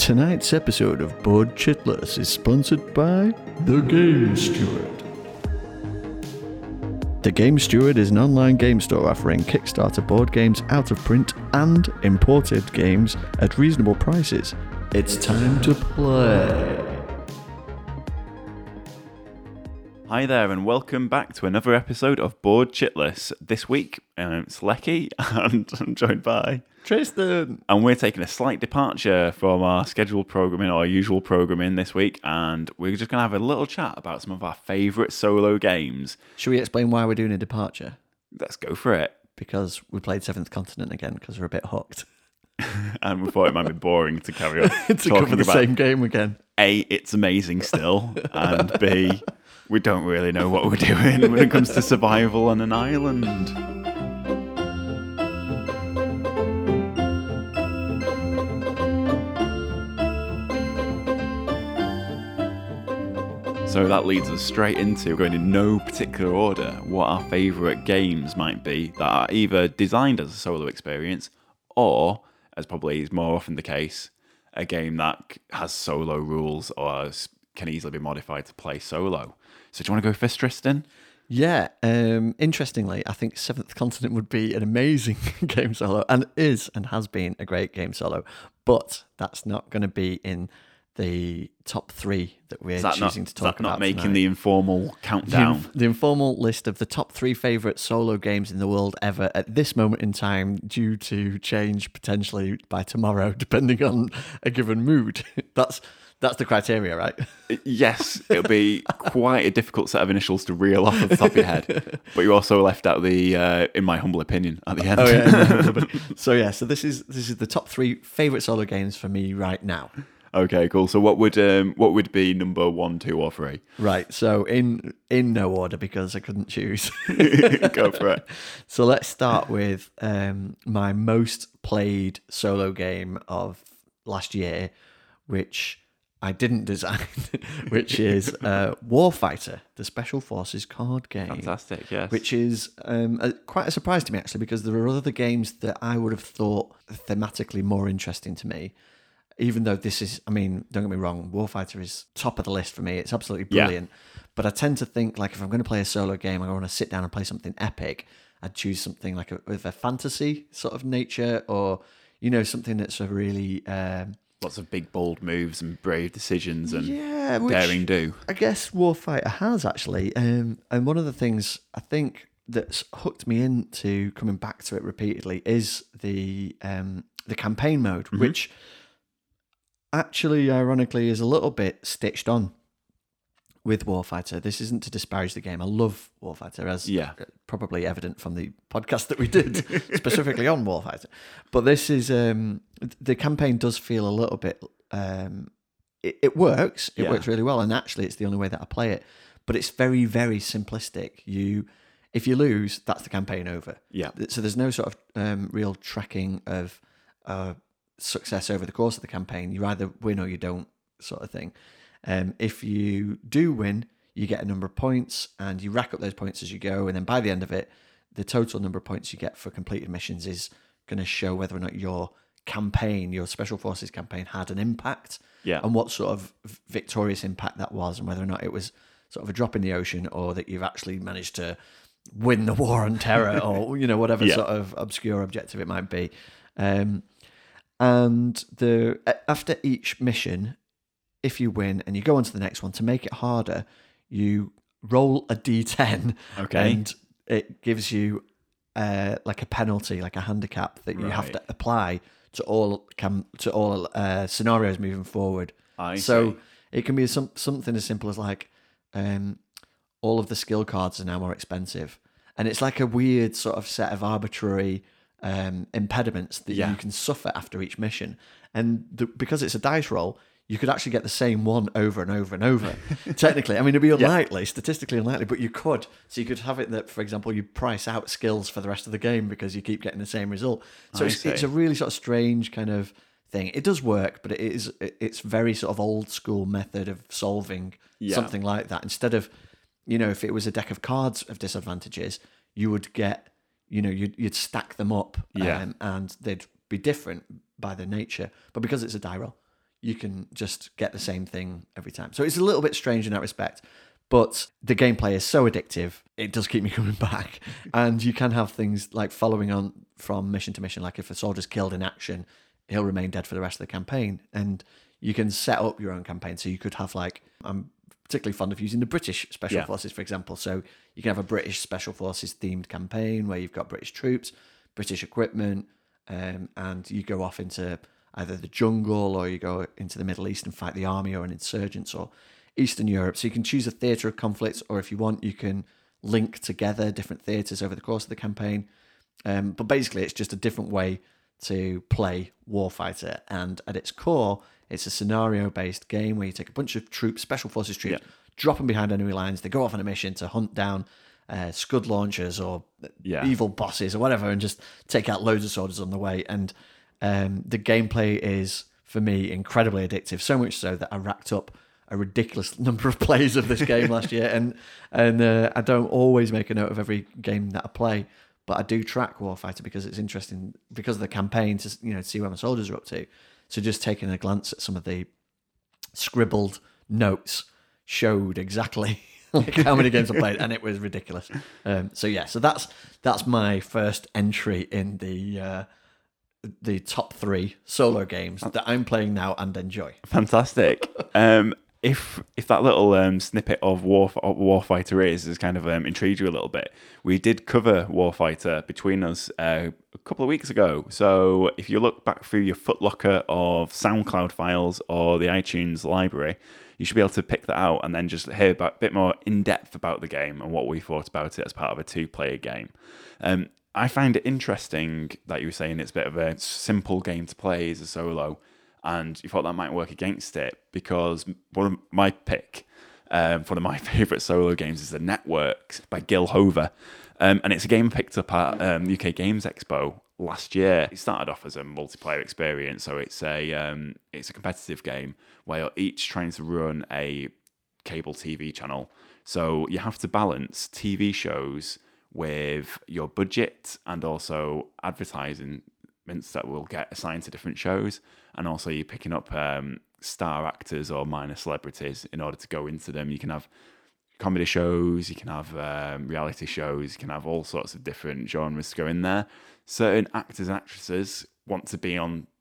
Tonight's episode of Board Chitless is sponsored by The Game Steward. The Game Steward is an online game store offering Kickstarter board games out of print and imported games at reasonable prices. It's time to play. Hi there and welcome back to another episode of Board Chitless. This week, it's Lecky and I'm joined by Tristan. And we're taking a slight departure from our scheduled programming, our usual programming this week, and we're just going to have a little chat about some of our favourite solo games. Should we explain why we're doing a departure? Let's go for it. Because we played Seventh Continent again because we're a bit hooked. And we thought it might be boring to carry on to cover the same game again. A, it's amazing still, and B, we don't really know what we're doing when it comes to survival on an island. So that leads us straight into going in no particular order what our favourite games might be that are either designed as a solo experience or, as probably is more often the case, a game that has solo rules or can easily be modified to play solo. So do you want to go first, Tristan? Yeah, interestingly, I think Seventh Continent would be an amazing game solo and is and has been a great game solo, but that's not going to be in the top three that we're choosing to talk about. Is that not making the informal countdown? The informal list of the top three favourite solo games in the world ever at this moment in time, due to change potentially by tomorrow, depending on a given mood. That's the criteria, right? Yes, it'll be quite a difficult set of initials to reel off at the top of your head. But you also left out the, in my humble opinion, at the end. Oh, yeah. So this is the top three favourite solo games for me right now. Okay, cool. So what would be number 1, 2, or 3? Right. So in no order because I couldn't choose. Go for it. So let's start with my most played solo game of last year, which I didn't design, which is Warfighter, the Special Forces card game. Fantastic, yes. Which is quite a surprise to me actually, because there are other games that I would have thought thematically more interesting to me. Even though this is, I mean, don't get me wrong, Warfighter is top of the list for me. It's absolutely brilliant. Yeah. But I tend to think, like, if I'm going to play a solo game, I want to sit down and play something epic, I'd choose something like with a fantasy sort of nature or, you know, something that's a really... lots of big, bold moves and brave decisions and daring do. I guess Warfighter has, actually. And one of the things I think that's hooked me into coming back to it repeatedly is the campaign mode, mm-hmm. which... actually, ironically, is a little bit stitched on with Warfighter. This isn't to disparage the game. I love Warfighter, as probably evident from the podcast that we did specifically on Warfighter. But this is, the campaign does feel a little bit, it works. It works really well. And actually, it's the only way that I play it. But it's very, very simplistic. If you lose, that's the campaign over. Yeah. So there's no sort of real tracking of... success over the course of the campaign. You either win or you don't, sort of thing. If you do win, you get a number of points and you rack up those points as you go, and then by the end of it, the total number of points you get for completed missions is going to show whether or not your campaign, your Special Forces campaign, had an impact, and what sort of victorious impact that was, and whether or not it was sort of a drop in the ocean or that you've actually managed to win the war on terror or, you know, whatever sort of obscure objective it might be. And after each mission, if you win and you go on to the next one, to make it harder, you roll a D10, and it gives you like a penalty, like a handicap that you have to apply to all scenarios moving forward. So it can be something as simple as like all of the skill cards are now more expensive, and it's like a weird sort of set of arbitrary impediments that you can suffer after each mission, and because it's a dice roll, you could actually get the same one over and over and over. Technically, I mean, it'd be unlikely, statistically unlikely, but you could. So you could have it that, for example, you price out skills for the rest of the game because you keep getting the same result. So it's a really sort of strange kind of thing. It does work, but it's very sort of old school method of solving something like that. Instead of, you know, if it was a deck of cards of disadvantages, you would get. You know, you'd stack them up and they'd be different by their nature. But because it's a die roll, you can just get the same thing every time. So it's a little bit strange in that respect, but the gameplay is so addictive, it does keep me coming back. And you can have things like following on from mission to mission, like if a soldier's killed in action, he'll remain dead for the rest of the campaign. And you can set up your own campaign. So you could have like, I'm particularly fond of using the British Special Forces, for example. So you can have a British Special Forces themed campaign where you've got British troops, British equipment, and you go off into either the jungle or you go into the Middle East and fight the army or an insurgents or Eastern Europe. So you can choose a theatre of conflicts, or if you want, you can link together different theatres over the course of the campaign. But basically, it's just a different way to play Warfighter. And at its core, it's a scenario-based game where you take a bunch of troops, special forces troops, drop them behind enemy lines. They go off on a mission to hunt down scud launchers or evil bosses or whatever, and just take out loads of soldiers on the way. And the gameplay is, for me, incredibly addictive, so much so that I racked up a ridiculous number of plays of this game last year. And I don't always make a note of every game that I play, but I do track Warfighter because it's interesting because of the campaign to, you know, see where my soldiers are up to. So just taking a glance at some of the scribbled notes showed exactly like how many games I played, and it was ridiculous. So that's my first entry in the top three solo games that I'm playing now and enjoy. Fantastic. If that little snippet of Warfighter is kind of intrigued you a little bit, we did cover Warfighter between us a couple of weeks ago. So if you look back through your footlocker of SoundCloud files or the iTunes library, you should be able to pick that out and then just hear about a bit more in depth about the game and what we thought about it as part of a two-player game. I find it interesting that you were saying it's a bit of a simple game to play as a solo, and you thought that might work against it, because one of my pick for one of my favourite solo games is The Networks by Gil Hova. And it's a game I picked up at UK Games Expo last year. It started off as a multiplayer experience, so it's a competitive game where you're each trying to run a cable TV channel. So you have to balance TV shows with your budget and also advertising that will get assigned to different shows, and also you're picking up star actors or minor celebrities in order to go into them. You can have comedy shows, you can have reality shows, you can have all sorts of different genres to go in there. Certain actors and actresses want to be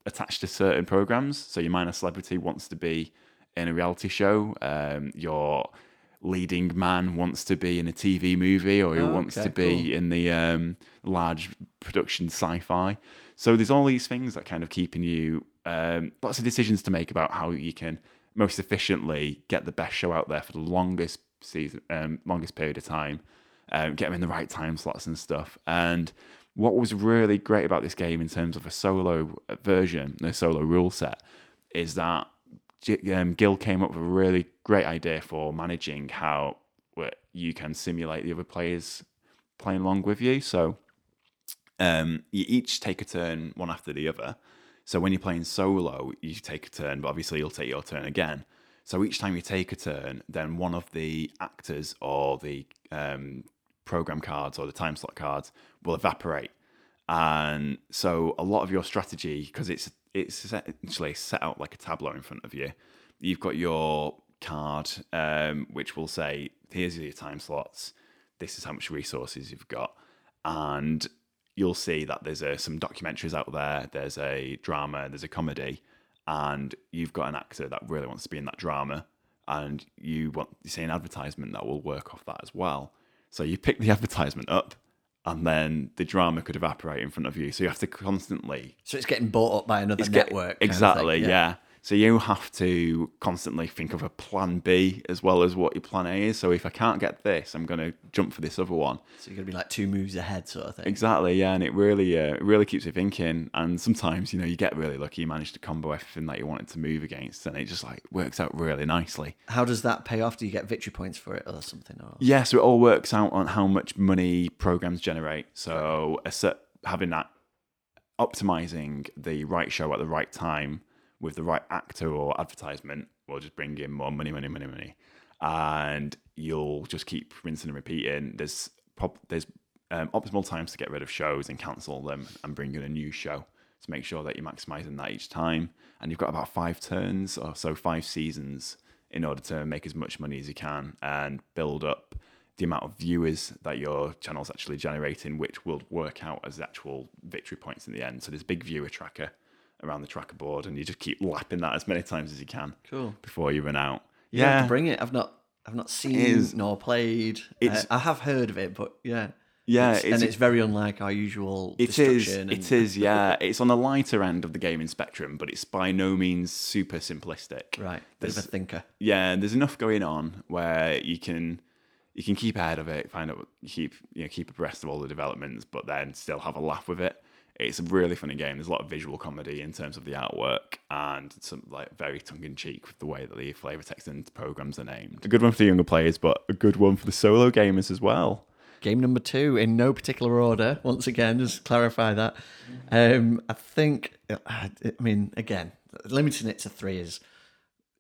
attached to certain programs, so your minor celebrity wants to be in a reality show, your leading man wants to be in a TV movie, or he wants to be in the large production sci-fi. So there's all these things that kind of keeping you lots of decisions to make about how you can most efficiently get the best show out there for the longest season, longest period of time, get them in the right time slots and stuff. And what was really great about this game in terms of a solo version, the solo rule set, is that Gil came up with a really great idea for managing how you can simulate the other players playing along with you. So you each take a turn one after the other. So when you're playing solo, you take a turn, but obviously you'll take your turn again. So each time you take a turn, then one of the actors or the program cards or the time slot cards will evaporate. And so a lot of your strategy, because it's essentially set out like a tableau in front of you. You've got your card, which will say, here's your time slots, this is how much resources you've got. And you'll see that there's some documentaries out there, there's a drama, there's a comedy, and you've got an actor that really wants to be in that drama, and you see an advertisement that will work off that as well. So you pick the advertisement up, and then the drama could evaporate in front of you. So you have to constantly... So it's getting bought up by another network. Exactly, yeah. So you have to constantly think of a plan B as well as what your plan A is. So if I can't get this, I'm going to jump for this other one. So you're going to be like two moves ahead sort of thing. Exactly, yeah. And it really keeps you thinking. And sometimes, you get really lucky. You manage to combo everything that you wanted to move against. And it just works out really nicely. How does that pay off? Do you get victory points for it or something? Or... Yeah, so it all works out on how much money programs generate. So having that, optimizing the right show at the right time with the right actor or advertisement, we'll just bring in more money. And you'll just keep rinsing and repeating. There's optimal times to get rid of shows and cancel them and bring in a new show. to make sure that you're maximizing that each time. And you've got about 5 turns or so, 5 seasons in order to make as much money as you can and build up the amount of viewers that your channel's actually generating, which will work out as actual victory points in the end. So there's a big viewer tracker around the tracker board, and you just keep lapping that as many times as you can before you run out. Yeah, you have to bring it. I've not seen nor played. I have heard of it, but yeah, it's very unlike our usual. It is. It's on the lighter end of the gaming spectrum, but it's by no means super simplistic. Right, there's a thinker. Yeah, there's enough going on where you can keep ahead of it, keep abreast of all the developments, but then still have a laugh with it. It's a really funny game. There's a lot of visual comedy in terms of the artwork and some very tongue-in-cheek with the way that the flavor text and programs are named. A good one for the younger players, but a good one for the solo gamers as well. Game number 2, in no particular order. Once again, just clarify that. I mean, limiting it to 3 is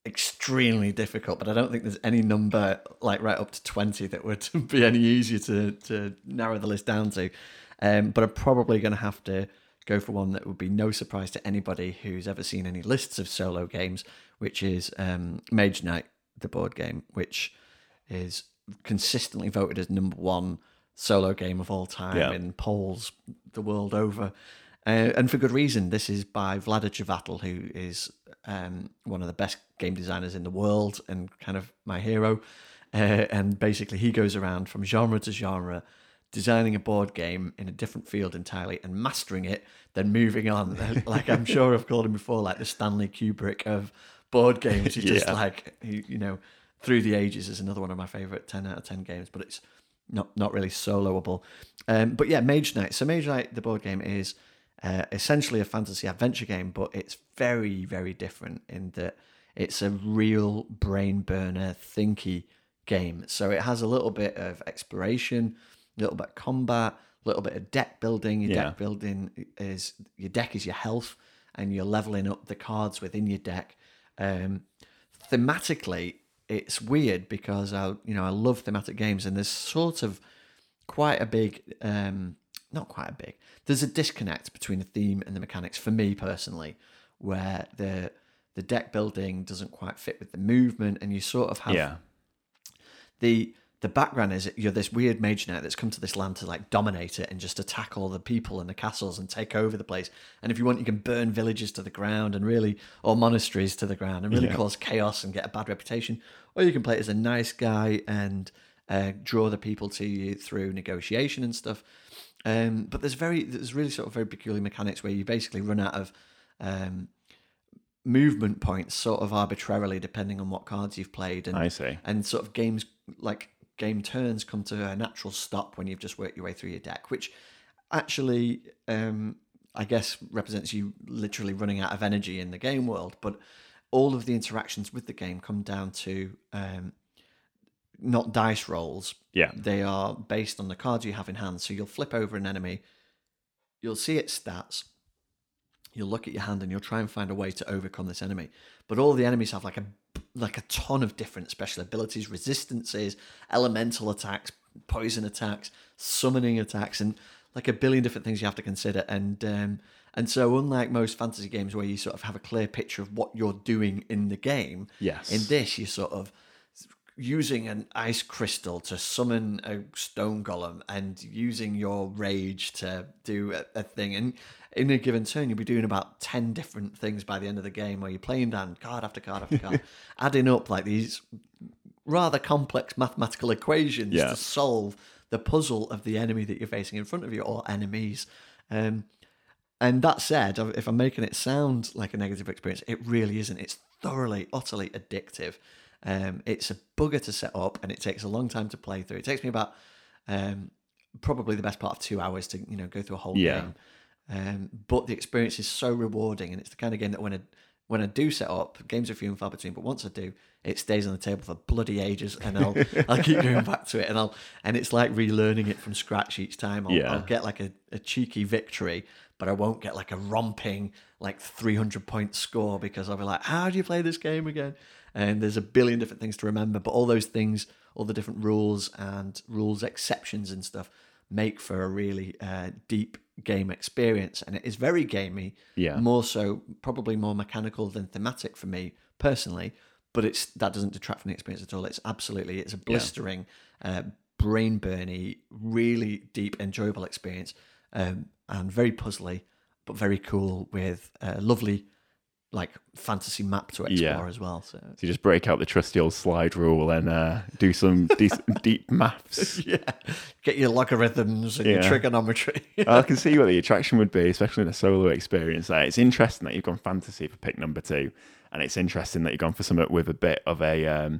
extremely difficult, but I don't think there's any number right up to 20 that would be any easier to narrow the list down to. But I'm probably going to have to go for one that would be no surprise to anybody who's ever seen any lists of solo games, which is Mage Knight, the board game, which is consistently voted as number 1 solo game of all time in polls the world over. And for good reason. This is by Vlada Javatl, who is one of the best game designers in the world and kind of my hero. And basically he goes around from genre to genre, designing a board game in a different field entirely and mastering it, then moving on. I'm sure I've called him before, the Stanley Kubrick of board games. He's just Through the Ages is another one of my favourite 10 out of 10 games, but it's not really soloable. But yeah, Mage Knight. So Mage Knight, the board game, is essentially a fantasy adventure game, but it's very, very different in that it's a real brain burner, thinky game. So it has a little bit of exploration, little bit of combat, little bit of deck building. Deck building is your deck is your health, and you're leveling up the cards within your deck. Thematically, it's weird because I love thematic games, and there's sort of there's a disconnect between the theme and the mechanics for me personally, where the deck building doesn't quite fit with the movement, and you sort of have the background is you're this weird mage knight that's come to this land to dominate it and just attack all the people and the castles and take over the place. And if you want, you can burn villages to the ground or monasteries to the ground and really cause chaos and get a bad reputation. Or you can play it as a nice guy and draw the people to you through negotiation and stuff. But there's really sort of very peculiar mechanics where you basically run out of movement points sort of arbitrarily depending on what cards you've played. And I see. And sort of games game turns come to a natural stop when you've just worked your way through your deck, which actually, I guess, represents you literally running out of energy in the game world. But all of the interactions with the game come down to not dice rolls. Yeah. They are based on the cards you have in hand. So you'll flip over an enemy, you'll see its stats, you'll look at your hand, and you'll try and find a way to overcome this enemy. But all the enemies have a ton of different special abilities, resistances, elemental attacks, poison attacks, summoning attacks, and a billion different things you have to consider. And so unlike most fantasy games where you sort of have a clear picture of what you're doing in the game, in this you're sort of using an ice crystal to summon a stone golem and using your rage to do a thing. And in a given turn, you'll be doing about 10 different things by the end of the game where you're playing down card after card after card, adding up these rather complex mathematical equations to solve the puzzle of the enemy that you're facing in front of you, or enemies. And that said, if I'm making it sound like a negative experience, it really isn't. It's thoroughly, utterly addictive. It's a bugger to set up, and it takes a long time to play through. It takes me about probably the best part of 2 hours to go through a whole game. But the experience is so rewarding, and it's the kind of game that when I do set up, games are few and far between. But once I do, it stays on the table for bloody ages, and I'll keep going back to it, and it's like relearning it from scratch each time. I'll get a cheeky victory, but I won't get a romping 300-point score because I'll be like, how do you play this game again? And there's a billion different things to remember, but all those things, all the different rules and rules exceptions and stuff, make for a really deep game experience, and it is very gamey, more so, probably more mechanical than thematic for me personally, but it's that doesn't detract from the experience at all. It's absolutely, it's a blistering, brain-burny, really deep, enjoyable experience, and very puzzly, but very cool with lovely like fantasy map to explore as well. So you just break out the trusty old slide rule and do some deep maths. Get your logarithms and your trigonometry. I can see what the attraction would be, especially in a solo experience. Like, it's interesting that you've gone fantasy for pick number two, and it's interesting that you've gone for something with a bit of a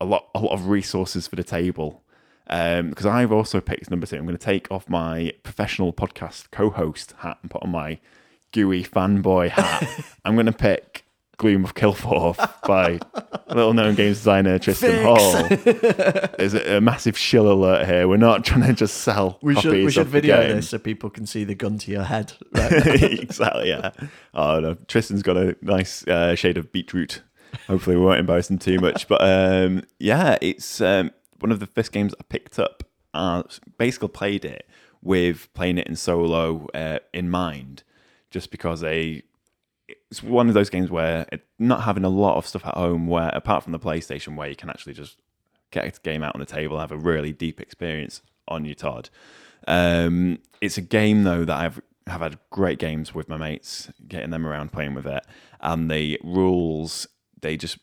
lot of resources for the table. Because I've also picked number two. I'm going to take off my professional podcast co-host hat and put on my gooey fanboy hat. I'm going to pick Gloom of Kilforth by little-known games designer Tristan Hall. There's a massive shill alert here. We're not trying to just sell copies. We should video this so people can see the gun to your head. Right. Exactly, yeah. Oh, no. Tristan's got a nice shade of beetroot. Hopefully we won't embarrass him too much. But it's one of the first games I picked up. Basically played it with playing it in solo in mind. Just because it's one of those games where not having a lot of stuff at home, where apart from the PlayStation, where you can actually just get a game out on the table, have a really deep experience on your Todd. It's a game though that I've had great games with my mates, getting them around playing with it, and the rules they just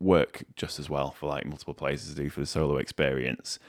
work just as well for like multiple players as they do for the solo experience.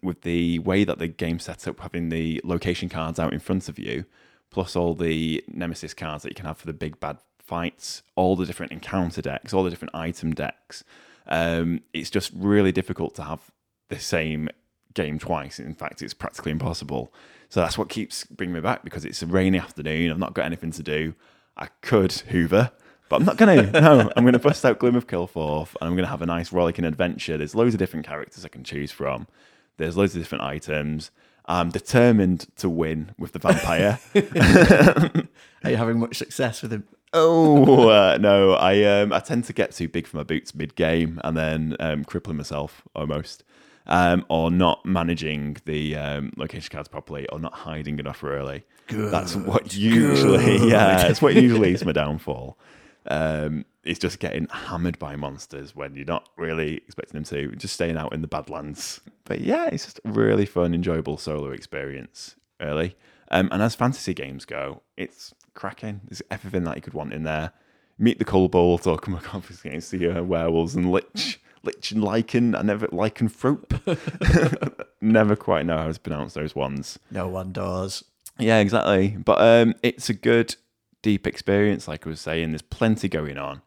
With the way that the game set up, having the location cards out in front of you, plus all the nemesis cards that you can have for the big bad fights, all the different encounter decks, all the different item decks. It's just really difficult to have the same game twice. In fact, it's practically impossible. So that's what keeps bringing me back, because it's a rainy afternoon. I've not got anything to do. I could hoover, but I'm not going to. No, I'm going to bust out Gloom of Kilforth, and I'm going to have a nice rollicking adventure. There's loads of different characters I can choose from. There's loads of different items. I'm determined to win with the vampire. Are you having much success with him? Oh, no. I tend to get too big for my boots mid-game and then crippling myself almost. Or not managing the location cards properly, or not hiding enough early. Good. That's what usually, it's what usually is my downfall. It's just getting hammered by monsters when you're not really expecting them to, just staying out in the Badlands. But yeah, it's just a really fun, enjoyable solo experience early. And as fantasy games go, it's cracking. There's everything that you could want in there. Meet the Cobalt, or come against the werewolves and lich and lichen. I never, lycanthrope. Never quite know how to pronounce those ones. No one does. Yeah, exactly. But it's a good, deep experience. Like I was saying, there's plenty going on.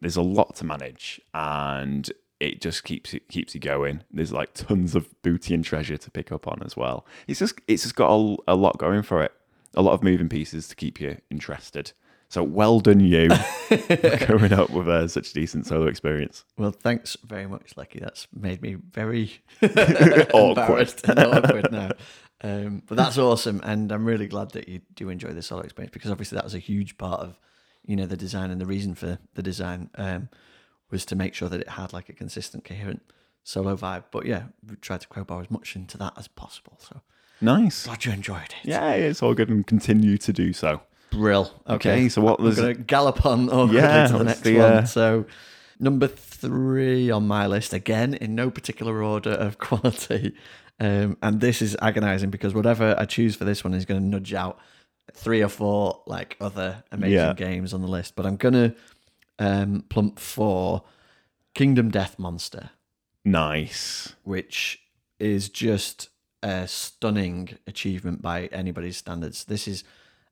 There's a lot to manage, and it just keeps you going. There's like tons of booty and treasure to pick up on as well. It's just got a lot going for it, a lot of moving pieces to keep you interested. So well done you for coming up with such a decent solo experience. Well, thanks very much, Lecky. That's made me very awkward now. But that's awesome, and I'm really glad that you do enjoy the solo experience, because obviously that was a huge part of, you know, the design, and the reason for the design was to make sure that it had like a consistent, coherent solo vibe. But yeah, we tried to crowbar as much into that as possible. So nice. Glad you enjoyed it. Yeah, it's all good, and continue to do so. Brill. Okay, so what was... I'm going to gallop on over to the next one. So number three on my list, again, in no particular order of quality. And this is agonizing, because whatever I choose for this one is going to nudge out three or four like other amazing games on the list. But I'm going to plump for Kingdom Death Monster. Nice. Which is just a stunning achievement by anybody's standards. This was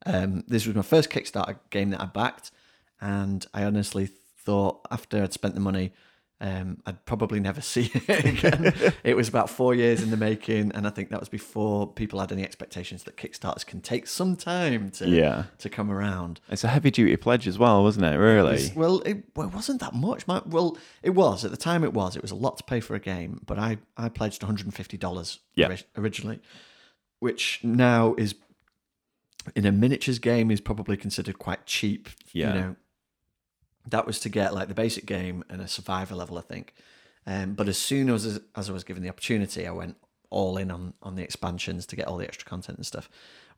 my first Kickstarter game that I backed, and I honestly thought after I'd spent the money, I'd probably never see it again. It was about 4 years in the making, and I think that was before people had any expectations that Kickstarters can take some time to come around. It's a heavy-duty pledge as well, wasn't it, really? It wasn't that much. It was. At the time it was. It was a lot to pay for a game, but I pledged $150 originally, which now is, in a miniatures game, is probably considered quite cheap. Yeah. You know, that was to get like the basic game and a survivor level, I think. But as soon as I was given the opportunity, I went all in on the expansions to get all the extra content and stuff,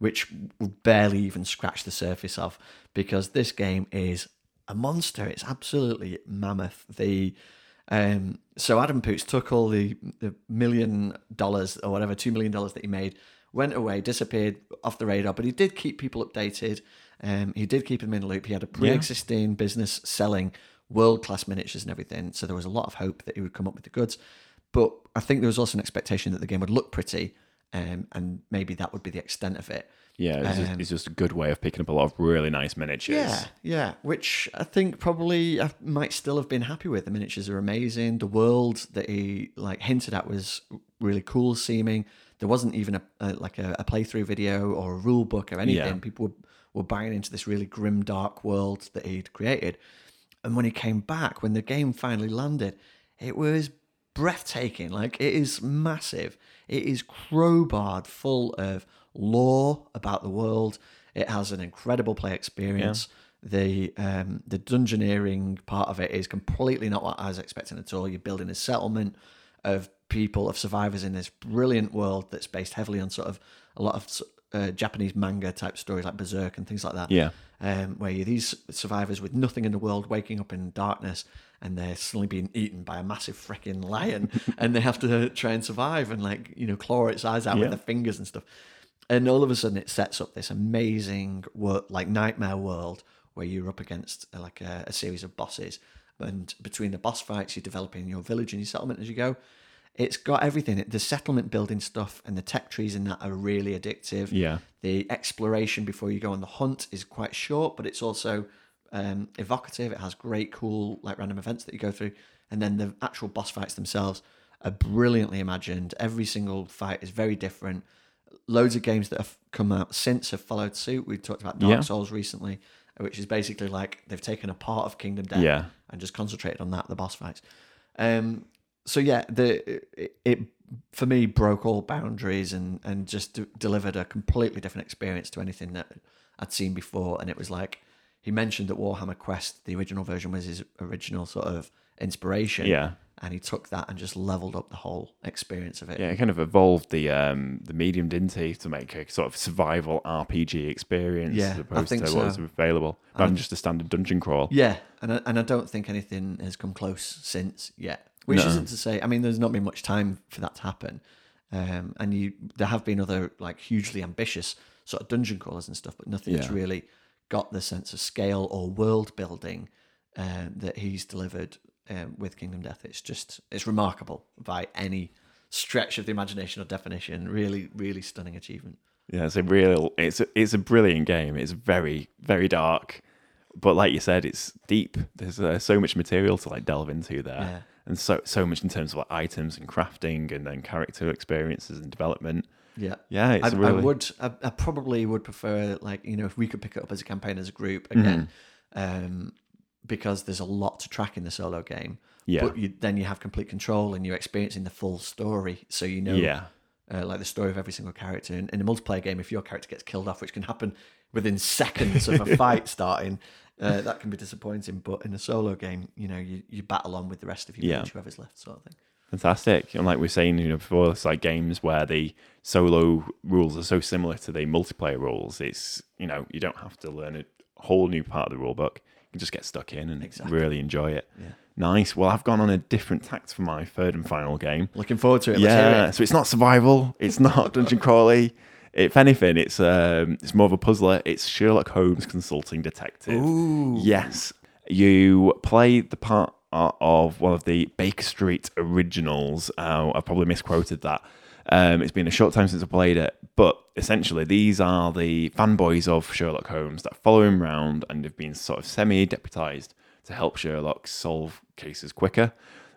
which we barely even scratched the surface of, because this game is a monster. It's absolutely mammoth. The so Adam Poots took all the $1 million or whatever, $2 million that he made, went away, disappeared off the radar, but he did keep people updated. He did keep them in the loop. He had a pre-existing business selling world-class miniatures and everything, so there was a lot of hope that he would come up with the goods. But I think there was also an expectation that the game would look pretty, and maybe that would be the extent of it. Yeah, it's just a good way of picking up a lot of really nice miniatures. Yeah, which I think probably I might still have been happy with. The miniatures are amazing. The world that he hinted at was really cool seeming. There wasn't even a playthrough video or a rule book or anything. Yeah. People were buying into this really grim, dark world that he'd created. And when he came back, when the game finally landed, it was breathtaking. It is massive. It is crowbarred full of lore about the world. It has an incredible play experience. Yeah. The dungeoneering part of it is completely not what I was expecting at all. You're building a settlement of people, of survivors in this brilliant world that's based heavily on sort of a lot of Japanese manga type stories like Berserk and things like that. Yeah. Where you're these survivors with nothing in the world waking up in darkness, and they're suddenly being eaten by a massive freaking lion and they have to try and survive and claw its eyes out with their fingers and stuff. And all of a sudden it sets up this amazing nightmare world where you're up against a series of bosses, and between the boss fights you're developing your village and your settlement as you go. It's got everything. The settlement building stuff and the tech trees in that are really addictive. Yeah. The exploration before you go on the hunt is quite short, but it's also evocative. It has great, cool, random events that you go through. And then the actual boss fights themselves are brilliantly imagined. Every single fight is very different. Loads of games that have come out since have followed suit. We talked about Dark Souls recently, which is basically they've taken a part of Kingdom Death and just concentrated on that, the boss fights. So it for me broke all boundaries and just delivered a completely different experience to anything that I'd seen before. And it was he mentioned that Warhammer Quest, the original version, was his original sort of inspiration. Yeah. And he took that and just leveled up the whole experience of it. Yeah, it kind of evolved the medium, didn't he, to make a sort of survival RPG experience as opposed to what was available, rather than just a standard dungeon crawl. Yeah, and I don't think anything has come close since yet. Which isn't to say, there's not been much time for that to happen. There have been other hugely ambitious sort of dungeon crawlers and stuff, but nothing that's really got the sense of scale or world building that he's delivered with Kingdom Death. It's remarkable by any stretch of the imagination or definition. Really, really stunning achievement. Yeah, it's a brilliant game. It's very, very dark, but like you said, it's deep. There's so much material to delve into there. Yeah. And so much in terms of items and crafting, and then character experiences and development. Yeah, yeah. It's I probably would prefer if we could pick it up as a campaign as a group again, because there's a lot to track in the solo game. Yeah. But then you have complete control and you're experiencing the full story, so you know. Yeah. The story of every single character. And in a multiplayer game, if your character gets killed off, which can happen within seconds of a fight starting, that can be disappointing. But in a solo game, you battle on with the rest of your page, whoever's left, sort of thing. Fantastic. And we were saying, before, it's games where the solo rules are so similar to the multiplayer rules. It's, you don't have to learn a whole new part of the rule book. You can just get stuck in and really enjoy it. Yeah. Nice. Well, I've gone on a different tact for my third and final game. Looking forward to it. Yeah. So it's not survival. It's not dungeon crawly. If anything, it's more of a puzzler. It's Sherlock Holmes Consulting Detective. Ooh. Yes. You play the part of one of the Baker Street originals. I probably misquoted that. It's been a short time since I played it, but essentially these are the fanboys of Sherlock Holmes that follow him around and have been sort of semi-deputized to help Sherlock solve cases quicker.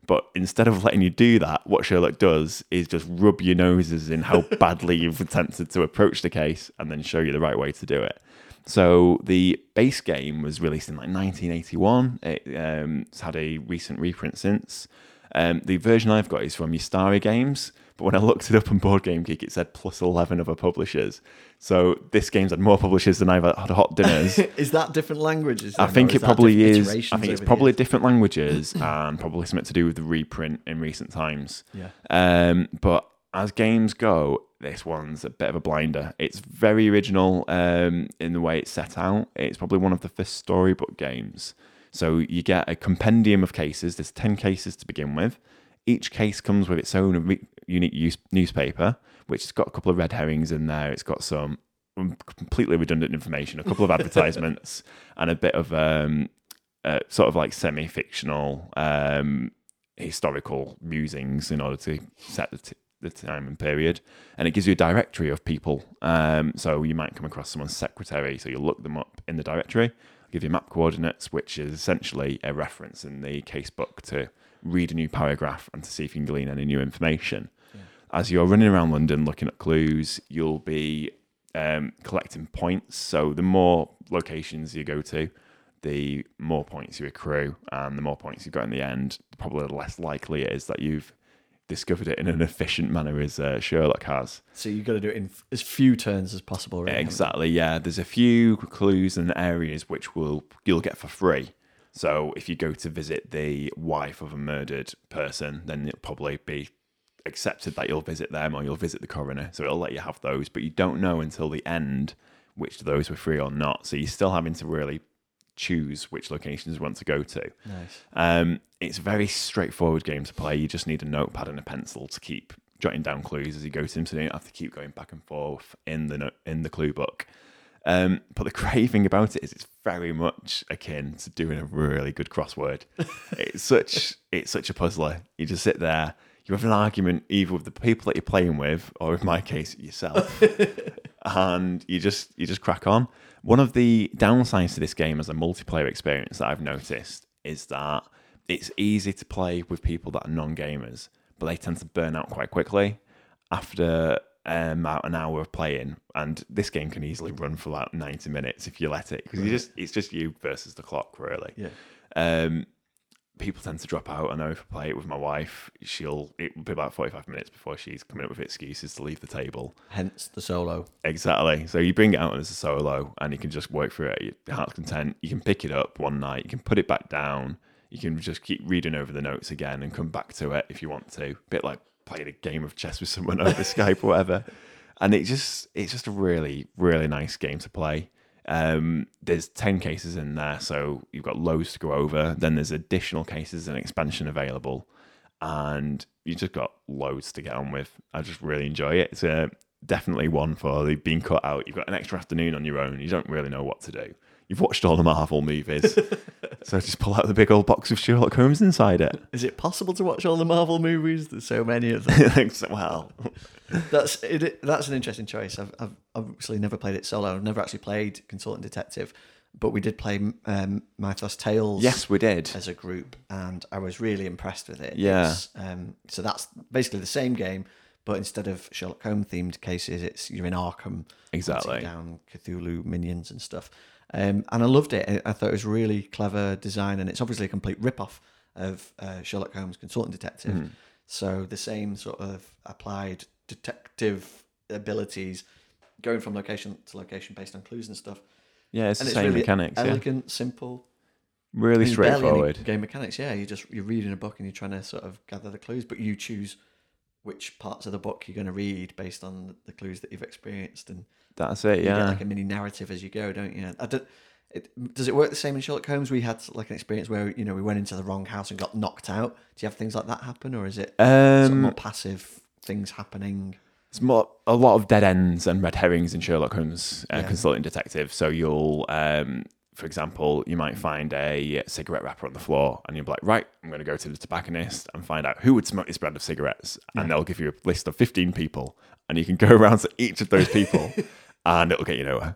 But instead of letting you do that, what Sherlock does is just rub your noses in how badly you've attempted to approach the case and then show you the right way to do it. So the base game was released in 1981. It's had a recent reprint since. The version I've got is from Ystari Games, but when I looked it up on BoardGameGeek, it said plus 11 other publishers. So this game's had more publishers than I've had hot dinners. Is that different languages? I think it probably is. I think it's probably different languages and probably something to do with the reprint in recent times. Yeah. But as games go, this one's a bit of a blinder. It's very original in the way it's set out. It's probably one of the first storybook games. So you get a compendium of cases. There's 10 cases to begin with. Each case comes with its own unique newspaper, which has got a couple of red herrings in there. It's got some completely redundant information, a couple of advertisements, and a bit of sort of like semi-fictional historical musings in order to set the time and period. And it gives you a directory of people. So you might come across someone's secretary. So you look them up in the directory, give you map coordinates, which is essentially a reference in the case book to read a new paragraph and to see if you can glean any new information. Yeah. As you're running around London looking at clues, you'll be collecting points. So the more locations you go to, the more points you accrue, and the more points you've got in the end, probably the less likely it is that you've discovered it in an efficient manner as Sherlock has. So you've got to do it in as few turns as possible, right? Exactly, yeah. There's a few clues and areas which you'll get for free. So if you go to visit the wife of a murdered person, then it'll probably be accepted that you'll visit them or you'll visit the coroner. So it'll let you have those, but you don't know until the end which of those were free or not. So you're still having to really choose which locations you want to go to. Nice. It's a very straightforward game to play. You just need a notepad and a pencil to keep jotting down clues as you go to them, so you don't have to keep going back and forth in the clue book. But the great thing about it is it's very much akin to doing a really good crossword. it's such a puzzler. You just sit there, you have an argument either with the people that you're playing with, or in my case, yourself. And you just crack on. One of the downsides to this game as a multiplayer experience that I've noticed is that it's easy to play with people that are non-gamers, but they tend to burn out quite quickly after about an hour of playing. And this game can easily run for about 90 minutes if you let it, because it's just you versus the clock, really. Yeah. People tend to drop out. I know if I play it with my wife, it will be about 45 minutes before she's coming up with excuses to leave the table. Hence the solo. Exactly. So you bring it out as a solo and you can just work through it at your heart's content. You can pick it up one night, you can put it back down, you can just keep reading over the notes again and come back to it if you want to. A bit like playing a game of chess with someone over Skype or whatever. And it's just a really, really nice game to play. There's 10 cases in there, so you've got loads to go over. Then there's additional cases and expansion available, and you just got loads to get on with. I just really enjoy it. It's definitely one for the being cut out. You've got an extra afternoon on your own. You don't really know what to do. You've watched all the Marvel movies, so just pull out the big old box of Sherlock Holmes inside it. Is it possible to watch all the Marvel movies? There's so many of them. Wow, that's an interesting choice. I've obviously never played it solo. I've never actually played Consultant Detective, but we did play Mythos Tales. Yes, we did as a group, and I was really impressed with it. Yeah. So that's basically the same game, but instead of Sherlock Holmes themed cases, it's you're in Arkham, exactly, down Cthulhu minions and stuff. And I loved it. I thought it was really clever design, and it's obviously a complete rip-off of Sherlock Holmes Consulting Detective. Mm. So the same sort of applied detective abilities, going from location to location based on clues and stuff. Yeah, it's and the it's same really mechanics. Elegant, yeah. Simple, really straightforward game mechanics. Yeah, you're reading a book and you're trying to sort of gather the clues, but you choose which parts of the book you're going to read based on the clues that you've experienced, and that's it. Yeah, you get like a mini narrative as you go, don't you? Does it work the same in Sherlock Holmes? We had like an experience where we went into the wrong house and got knocked out. Do you have things like that happen, or is it some more passive things happening? It's more a lot of dead ends and red herrings in Sherlock Holmes Consulting Detective. So you'll, for example, you might find a cigarette wrapper on the floor and you'll be like, right, I'm going to go to the tobacconist and find out who would smoke this brand of cigarettes. And they'll give you a list of 15 people and you can go around to each of those people and it'll get you nowhere.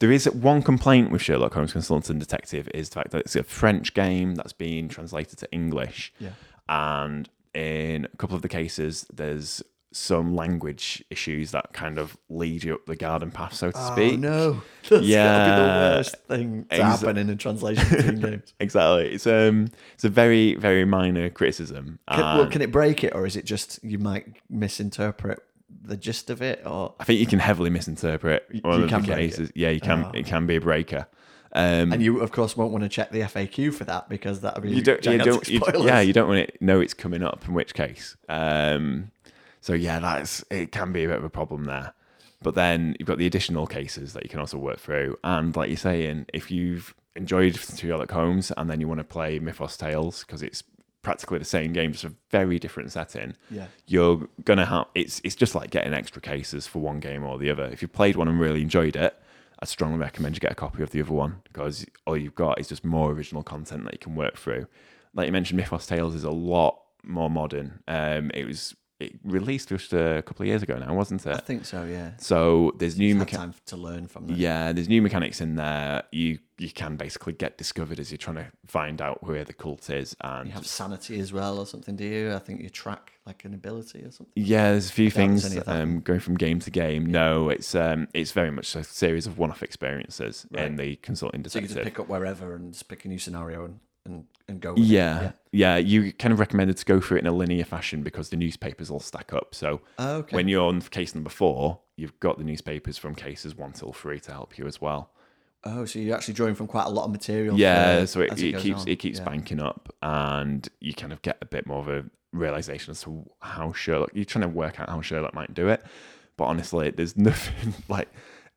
There is one complaint with Sherlock Holmes Consulting Detective is the fact that it's a French game that's been translated to English. Yeah. And in a couple of the cases, there's some language issues that kind of lead you up the garden path, so to speak. Oh no, that'll be the worst thing to happen in a translation between games. Exactly, it's a very, very minor criticism. Can it break it, or is it just you might misinterpret the gist of it? Or I think you can heavily misinterpret one of the cases. Yeah, you can. It can be a breaker. And you, of course, won't want to check the FAQ for that, because that would be gigantic spoilers. You don't want to know it's coming up, in which case. So, yeah, it can be a bit of a problem there. But then you've got the additional cases that you can also work through. And like you're saying, if you've enjoyed Sherlock Holmes and then you want to play Mythos Tales, because it's practically the same game, just a very different setting, you're going to have... It's just like getting extra cases for one game or the other. If you've played one and really enjoyed it, I strongly recommend you get a copy of the other one, because all you've got is just more original content that you can work through. Like you mentioned, Mythos Tales is a lot more modern. It released just a couple of years ago now, wasn't it? I think so, yeah. So there's new mechanics to learn from them. Yeah, there's new mechanics in there. You can basically get discovered as you're trying to find out where the cult is, and you have sanity as well or something, do you? I think you track like an ability or something. Yeah, there's a few things going from game to game. Yeah. No, it's very much a series of one-off experiences in the consulting detective. So you can pick up wherever and just pick a new scenario and go with it. Yeah, you kind of recommended to go through it in a linear fashion because the newspapers all stack up. So when you're on case number 4, you've got the newspapers from cases 1 till 3 to help you as well. Oh, so you're actually drawing from quite a lot of material. Yeah, so it keeps banking up, and you kind of get a bit more of a realization as to how Sherlock... You're trying to work out how Sherlock might do it, but honestly, there's nothing... Like,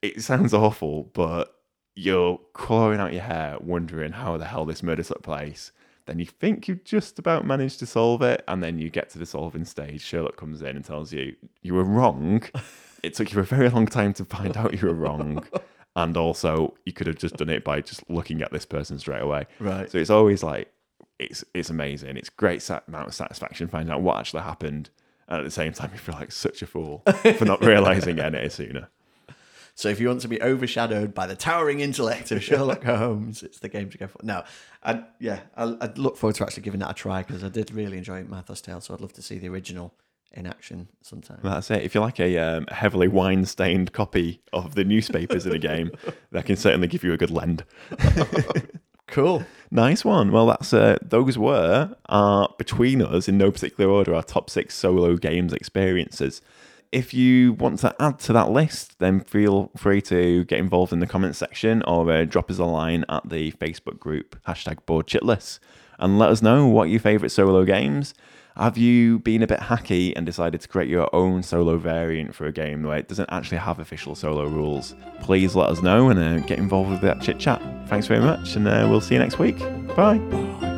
it sounds awful, but you're clawing out your hair, wondering how the hell this murder took place. Then you think you just about managed to solve it, and then you get to the solving stage. Sherlock comes in and tells you, you were wrong. It took you a very long time to find out you were wrong. And also, you could have just done it by just looking at this person straight away. Right. So it's always like, it's amazing. It's great amount of satisfaction finding out what actually happened. And at the same time, you feel like such a fool for not realising any sooner. So if you want to be overshadowed by the towering intellect of Sherlock Holmes, it's the game to go for. No, I'd look forward to actually giving that a try, because I did really enjoy Mythos Tales, so I'd love to see the original in action sometime. That's it. If you like a heavily wine-stained copy of the newspapers in a game, that can certainly give you a good lend. Cool. Nice one. Well, that's those were, between us, in no particular order, our top 6 solo games experiences. If you want to add to that list, then feel free to get involved in the comments section, or drop us a line at the Facebook group, #BoardChitless, and let us know what your favourite solo games. Have you been a bit hacky and decided to create your own solo variant for a game where it doesn't actually have official solo rules? Please let us know and get involved with that chit-chat. Thanks very much, and we'll see you next week. Bye.